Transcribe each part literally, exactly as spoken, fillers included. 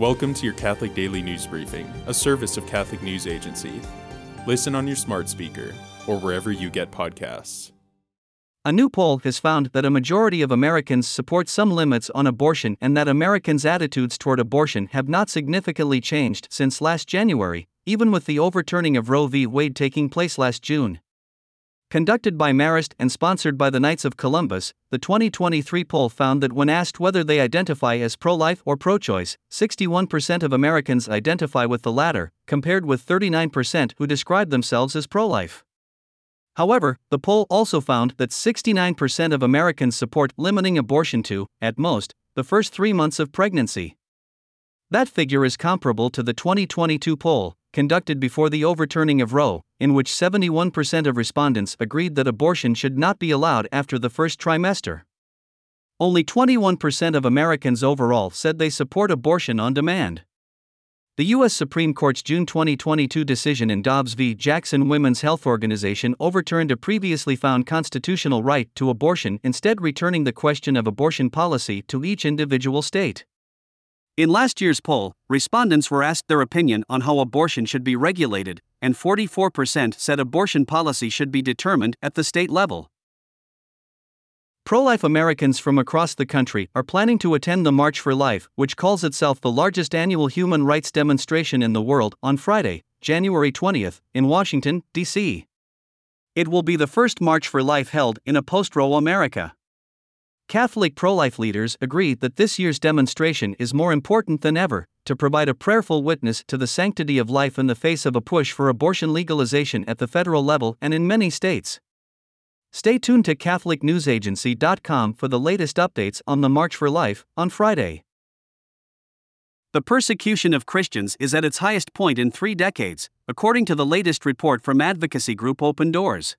Welcome to your Catholic Daily News Briefing, a service of Catholic News Agency. Listen on your smart speaker or wherever you get podcasts. A new poll has found that a majority of Americans support some limits on abortion and that Americans' attitudes toward abortion have not significantly changed since last January, even with the overturning of Roe v. Wade taking place last June. Conducted by Marist and sponsored by the Knights of Columbus, the twenty twenty-three poll found that when asked whether they identify as pro-life or pro-choice, sixty-one percent of Americans identify with the latter, compared with thirty-nine percent who describe themselves as pro-life. However, the poll also found that sixty-nine percent of Americans support limiting abortion to, at most, the first three months of pregnancy. That figure is comparable to the twenty twenty-two poll, conducted before the overturning of Roe, in which seventy-one percent of respondents agreed that abortion should not be allowed after the first trimester. Only twenty-one percent of Americans overall said they support abortion on demand. The U S Supreme Court's June twenty twenty-two decision in Dobbs v. Jackson Women's Health Organization overturned a previously found constitutional right to abortion, instead returning the question of abortion policy to each individual state. In last year's poll, respondents were asked their opinion on how abortion should be regulated, and forty-four percent said abortion policy should be determined at the state level. Pro-life Americans from across the country are planning to attend the March for Life, which calls itself the largest annual human rights demonstration in the world, on Friday, January twentieth, in Washington, D C It will be the first March for Life held in a post-Roe America. Catholic pro-life leaders agree that this year's demonstration is more important than ever, to provide a prayerful witness to the sanctity of life in the face of a push for abortion legalization at the federal level and in many states. Stay tuned to Catholic News Agency dot com for the latest updates on the March for Life on Friday. The persecution of Christians is at its highest point in three decades, according to the latest report from advocacy group Open Doors.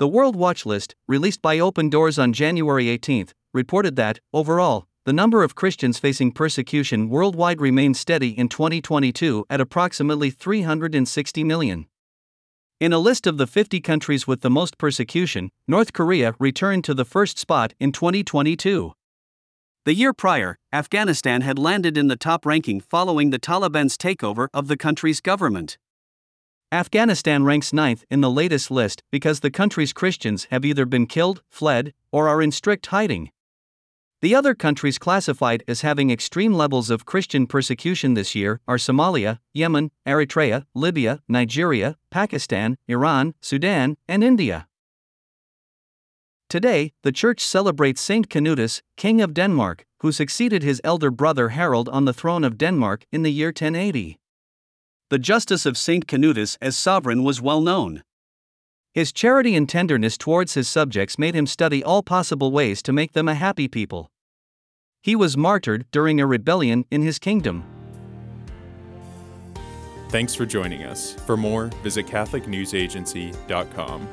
The World Watch List, released by Open Doors on January eighteenth, reported that, overall, the number of Christians facing persecution worldwide remained steady in twenty twenty-two at approximately three hundred sixty million. In a list of the fifty countries with the most persecution, North Korea returned to the first spot in twenty twenty-two. The year prior, Afghanistan had landed in the top ranking following the Taliban's takeover of the country's government. Afghanistan ranks ninth in the latest list because the country's Christians have either been killed, fled, or are in strict hiding. The other countries classified as having extreme levels of Christian persecution this year are Somalia, Yemen, Eritrea, Libya, Nigeria, Pakistan, Iran, Sudan, and India. Today, the Church celebrates Saint Canutus, King of Denmark, who succeeded his elder brother Harold on the throne of Denmark in the year ten eighty. The justice of Saint Canutus as sovereign was well known. His charity and tenderness towards his subjects made him study all possible ways to make them a happy people. He was martyred during a rebellion in his kingdom. Thanks for joining us. For more, visit Catholic News Agency dot com.